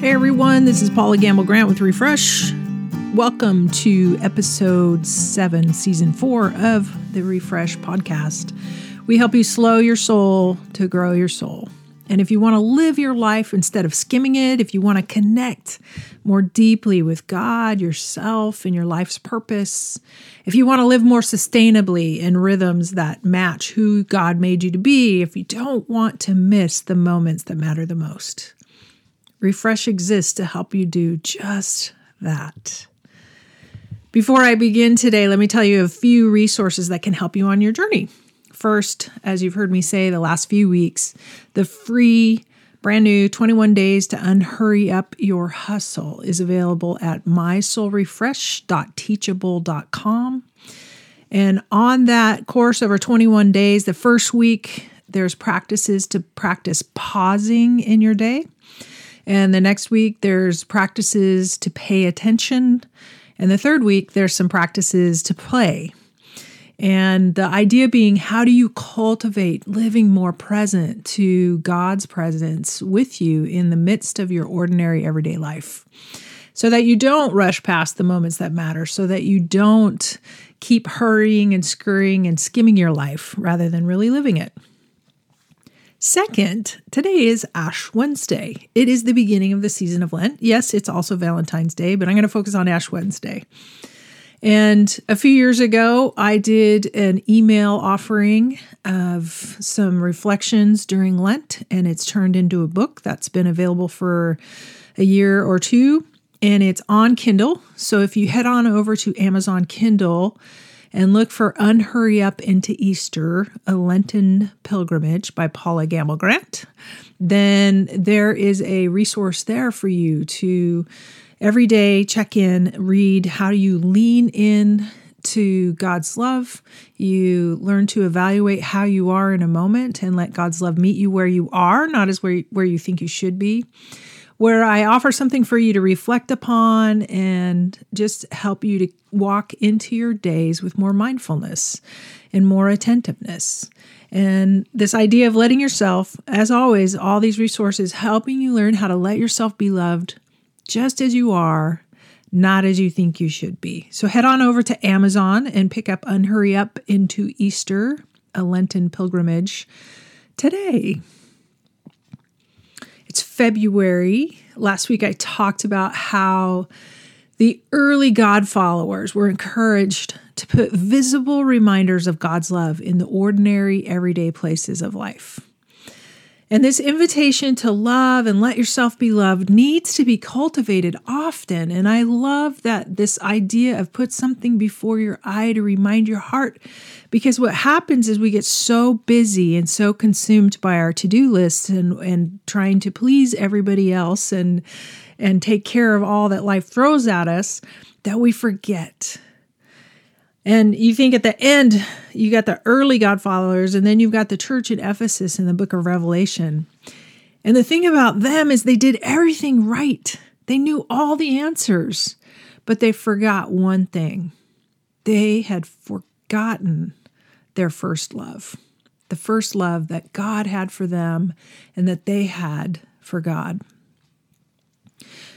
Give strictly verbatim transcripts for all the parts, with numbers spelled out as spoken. Hey everyone, this is Paula Gamble-Grant with Refresh. Welcome to episode seven, season four of the Refresh podcast. We help you slow your soul to grow your soul. And if you want to live your life instead of skimming it, if you want to connect more deeply with God, yourself, and your life's purpose, if you want to live more sustainably in rhythms that match who God made you to be, if you don't want to miss the moments that matter the most, Refresh exists to help you do just that. Before I begin today, let me tell you a few resources that can help you on your journey. First, as you've heard me say the last few weeks, the free, brand new twenty-one days to Unhurry Up Your Hustle is available at my soul refresh dot teachable dot com. And on that course over twenty-one days, the first week, there's practices to practice pausing in your day. And the next week, there's practices to pay attention. And the third week, there's some practices to play. And the idea being, how do you cultivate living more present to God's presence with you in the midst of your ordinary everyday life so that you don't rush past the moments that matter, so that you don't keep hurrying and scurrying and skimming your life rather than really living it. Second, today is Ash Wednesday. It is the beginning of the season of Lent. Yes, it's also Valentine's Day, but I'm going to focus on Ash Wednesday. And a few years ago, I did an email offering of some reflections during Lent, and it's turned into a book that's been available for a year or two, and it's on Kindle. So if you head on over to Amazon Kindle and look for Unhurry Up Into Easter, a Lenten Pilgrimage by Paula Gamble-Grant, then there is a resource there for you to every day, check in, read. How do you lean in to God's love? You learn to evaluate how you are in a moment and let God's love meet you where you are, not as where, where you think you should be. Where I offer something for you to reflect upon and just help you to walk into your days with more mindfulness and more attentiveness. And this idea of letting yourself, as always, all these resources helping you learn how to let yourself be loved just as you are, not as you think you should be. So head on over to Amazon and pick up Unhurry Up Into Easter, a Lenten Pilgrimage, today. It's February. Last week I talked about how the early God followers were encouraged to put visible reminders of God's love in the ordinary, everyday places of life. And this invitation to love and let yourself be loved needs to be cultivated often. And I love that this idea of put something before your eye to remind your heart, because what happens is we get so busy and so consumed by our to-do lists and, and trying to please everybody else and, and take care of all that life throws at us that we forget. And you think at the end, you got the early God followers, and then you've got the church in Ephesus in the book of Revelation. And the thing about them is they did everything right. They knew all the answers, but they forgot one thing. They had forgotten their first love, the first love that God had for them and that they had for God.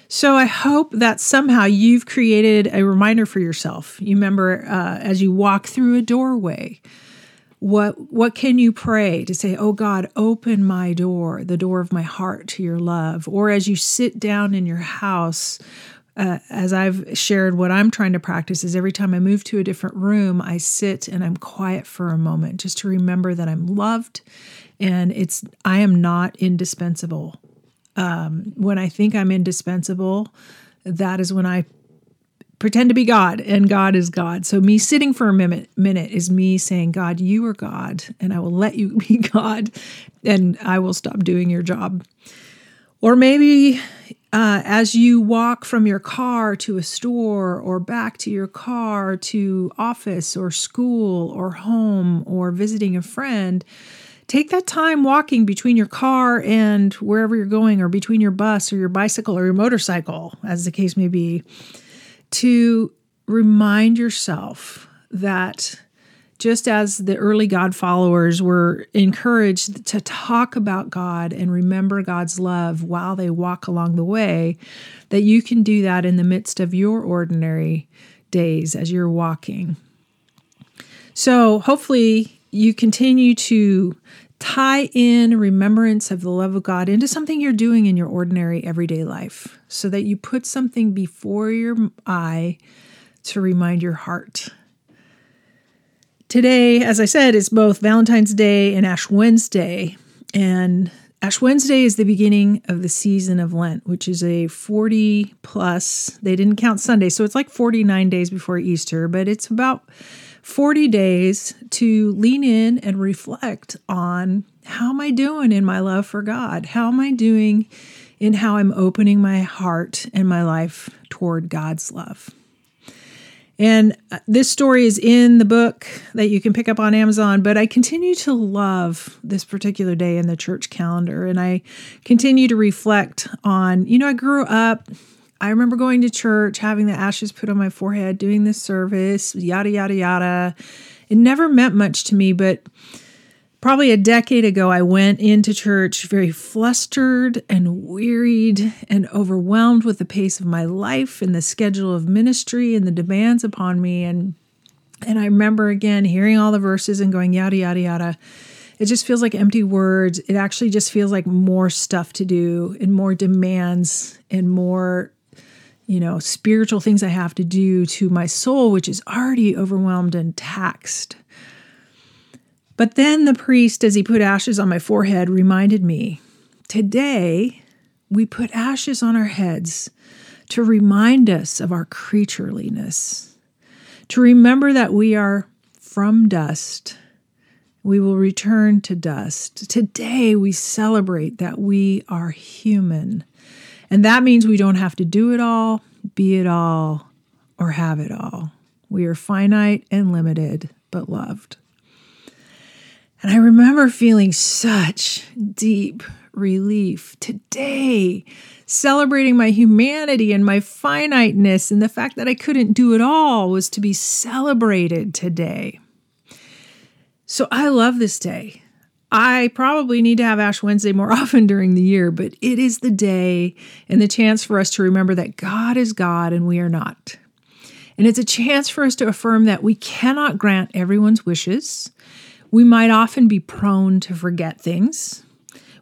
So I hope that somehow you've created a reminder for yourself. You remember uh, as you walk through a doorway, what what can you pray to say, oh God, open my door, the door of my heart to your love? Or as you sit down in your house, uh, as I've shared, what I'm trying to practice is every time I move to a different room, I sit and I'm quiet for a moment just to remember that I'm loved and it's I am not indispensable. Um, when I think I'm indispensable, that is when I pretend to be God, and God is God. So me sitting for a minute, minute is me saying, God, you are God, and I will let you be God, and I will stop doing your job. Or maybe uh, as you walk from your car to a store or back to your car to office or school or home or visiting a friend, take that time walking between your car and wherever you're going, or between your bus or your bicycle or your motorcycle, as the case may be, to remind yourself that just as the early God followers were encouraged to talk about God and remember God's love while they walk along the way, that you can do that in the midst of your ordinary days as you're walking. So hopefully you continue to tie in remembrance of the love of God into something you're doing in your ordinary everyday life, so that you put something before your eye to remind your heart. Today, as I said, is both Valentine's Day and Ash Wednesday. And Ash Wednesday is the beginning of the season of Lent, which is a forty plus, they didn't count Sunday, so it's like forty-nine days before Easter, but it's about forty days to lean in and reflect on, how am I doing in my love for God? How am I doing in how I'm opening my heart and my life toward God's love? And this story is in the book that you can pick up on Amazon, but I continue to love this particular day in the church calendar. And I continue to reflect on, you know, I grew up, I remember going to church, having the ashes put on my forehead, doing this service, yada, yada, yada. It never meant much to me, but probably a decade ago, I went into church very flustered and wearied and overwhelmed with the pace of my life and the schedule of ministry and the demands upon me. And and I remember, again, hearing all the verses and going, yada, yada, yada. It just feels like empty words. It actually just feels like more stuff to do and more demands and more, you know, spiritual things I have to do to my soul, which is already overwhelmed and taxed. But then the priest, as he put ashes on my forehead, reminded me, today we put ashes on our heads to remind us of our creatureliness, to remember that we are from dust. We will return to dust. Today we celebrate that we are human. And that means we don't have to do it all, be it all, or have it all. We are finite and limited, but loved. And I remember feeling such deep relief today, celebrating my humanity and my finiteness, and the fact that I couldn't do it all was to be celebrated today. So I love this day. I probably need to have Ash Wednesday more often during the year, but it is the day and the chance for us to remember that God is God and we are not. And it's a chance for us to affirm that we cannot grant everyone's wishes. We might often be prone to forget things.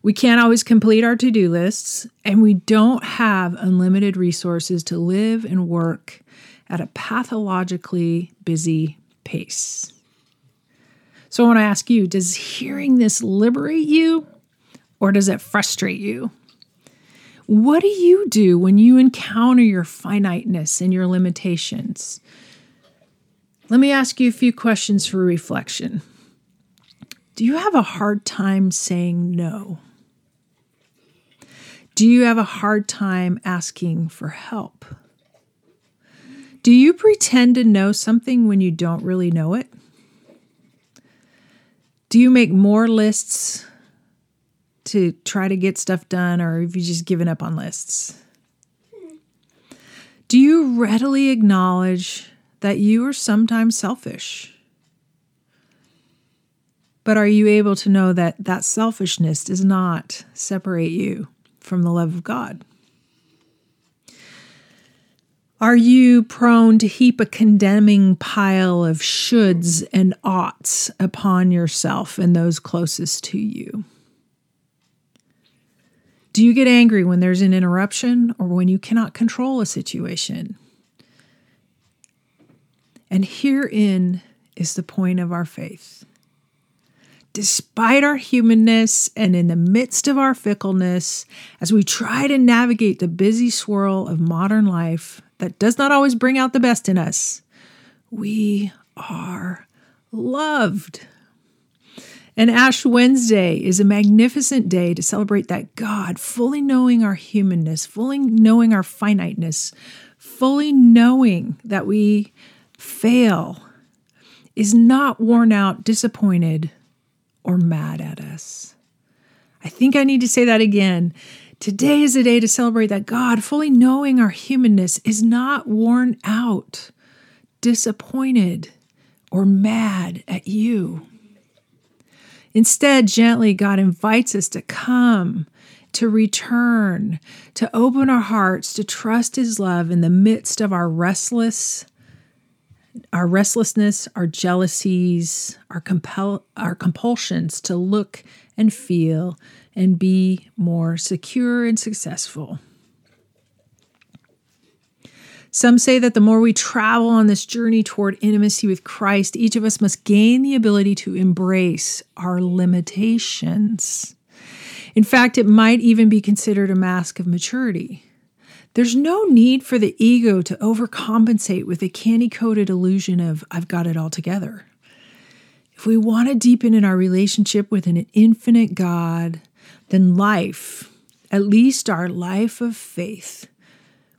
We can't always complete our to-do lists, and we don't have unlimited resources to live and work at a pathologically busy pace. So I want to ask you, does hearing this liberate you, or does it frustrate you? What do you do when you encounter your finiteness and your limitations? Let me ask you a few questions for reflection. Do you have a hard time saying no? Do you have a hard time asking for help? Do you pretend to know something when you don't really know it? Do you make more lists to try to get stuff done, or have you just given up on lists? Do you readily acknowledge that you are sometimes selfish? But are you able to know that that selfishness does not separate you from the love of God? Are you prone to heap a condemning pile of shoulds and oughts upon yourself and those closest to you? Do you get angry when there's an interruption or when you cannot control a situation? And herein is the point of our faith. Despite our humanness and in the midst of our fickleness, as we try to navigate the busy swirl of modern life that does not always bring out the best in us, we are loved. And Ash Wednesday is a magnificent day to celebrate that God, fully knowing our humanness, fully knowing our finiteness, fully knowing that we fail, is not worn out, disappointed, or mad at us. I think I need to say that again. Today is a day to celebrate that God, fully knowing our humanness, is not worn out, disappointed, or mad at you. Instead, gently, God invites us to come, to return, to open our hearts, to trust His love in the midst of our restless, our restlessness, our jealousies, our compel, our compulsions to look and feel and be more secure and successful. Some say that the more we travel on this journey toward intimacy with Christ, each of us must gain the ability to embrace our limitations. In fact, it might even be considered a mask of maturity. There's no need for the ego to overcompensate with a candy-coated illusion of, I've got it all together. If we want to deepen in our relationship with an infinite God, then life, at least our life of faith,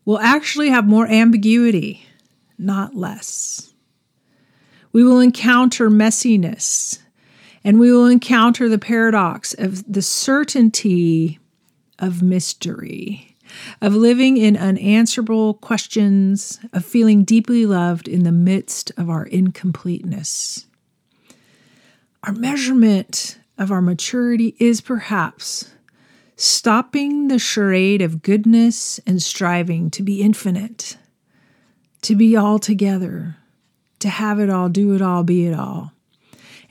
will actually have more ambiguity, not less. We will encounter messiness, and we will encounter the paradox of the certainty of mystery, of living in unanswerable questions, of feeling deeply loved in the midst of our incompleteness. Our measurement of our maturity is perhaps stopping the charade of goodness and striving to be infinite, to be all together, to have it all, do it all, be it all.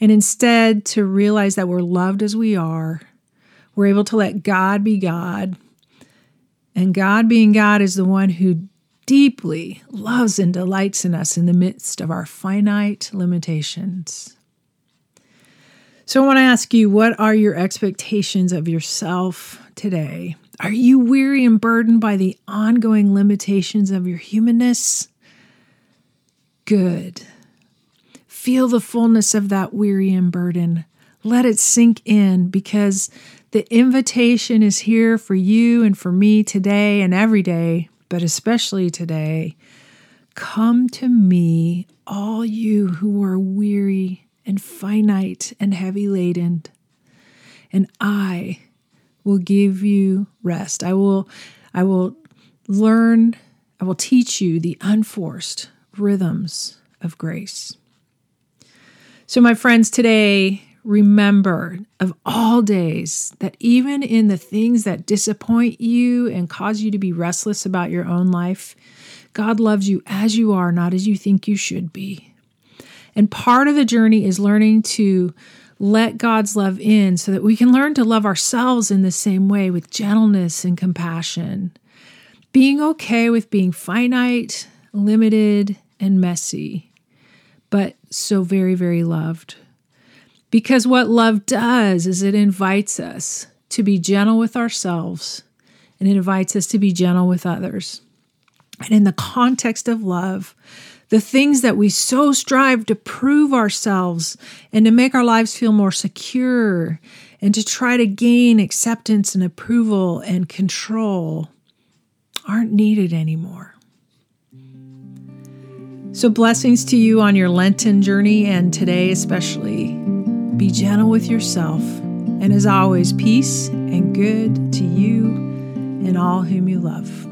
And instead, to realize that we're loved as we are, we're able to let God be God. And God being God is the one who deeply loves and delights in us in the midst of our finite limitations. So I want to ask you, what are your expectations of yourself today? Are you weary and burdened by the ongoing limitations of your humanness? Good. Feel the fullness of that weary and burden. Let it sink in, because the invitation is here for you and for me today and every day, but especially today. Come to me, all you who are weary and finite and heavy laden, and I will give you rest. I will, I will learn, I will teach you the unforced rhythms of grace. So my friends, today, remember of all days that even in the things that disappoint you and cause you to be restless about your own life, God loves you as you are, not as you think you should be. And part of the journey is learning to let God's love in so that we can learn to love ourselves in the same way, with gentleness and compassion, being okay with being finite, limited, and messy, but so very, very loved. Because what love does is it invites us to be gentle with ourselves, and it invites us to be gentle with others. And in the context of love, the things that we so strive to prove ourselves and to make our lives feel more secure and to try to gain acceptance and approval and control aren't needed anymore. So blessings to you on your Lenten journey, and today especially. Be gentle with yourself. And as always, peace and good to you and all whom you love.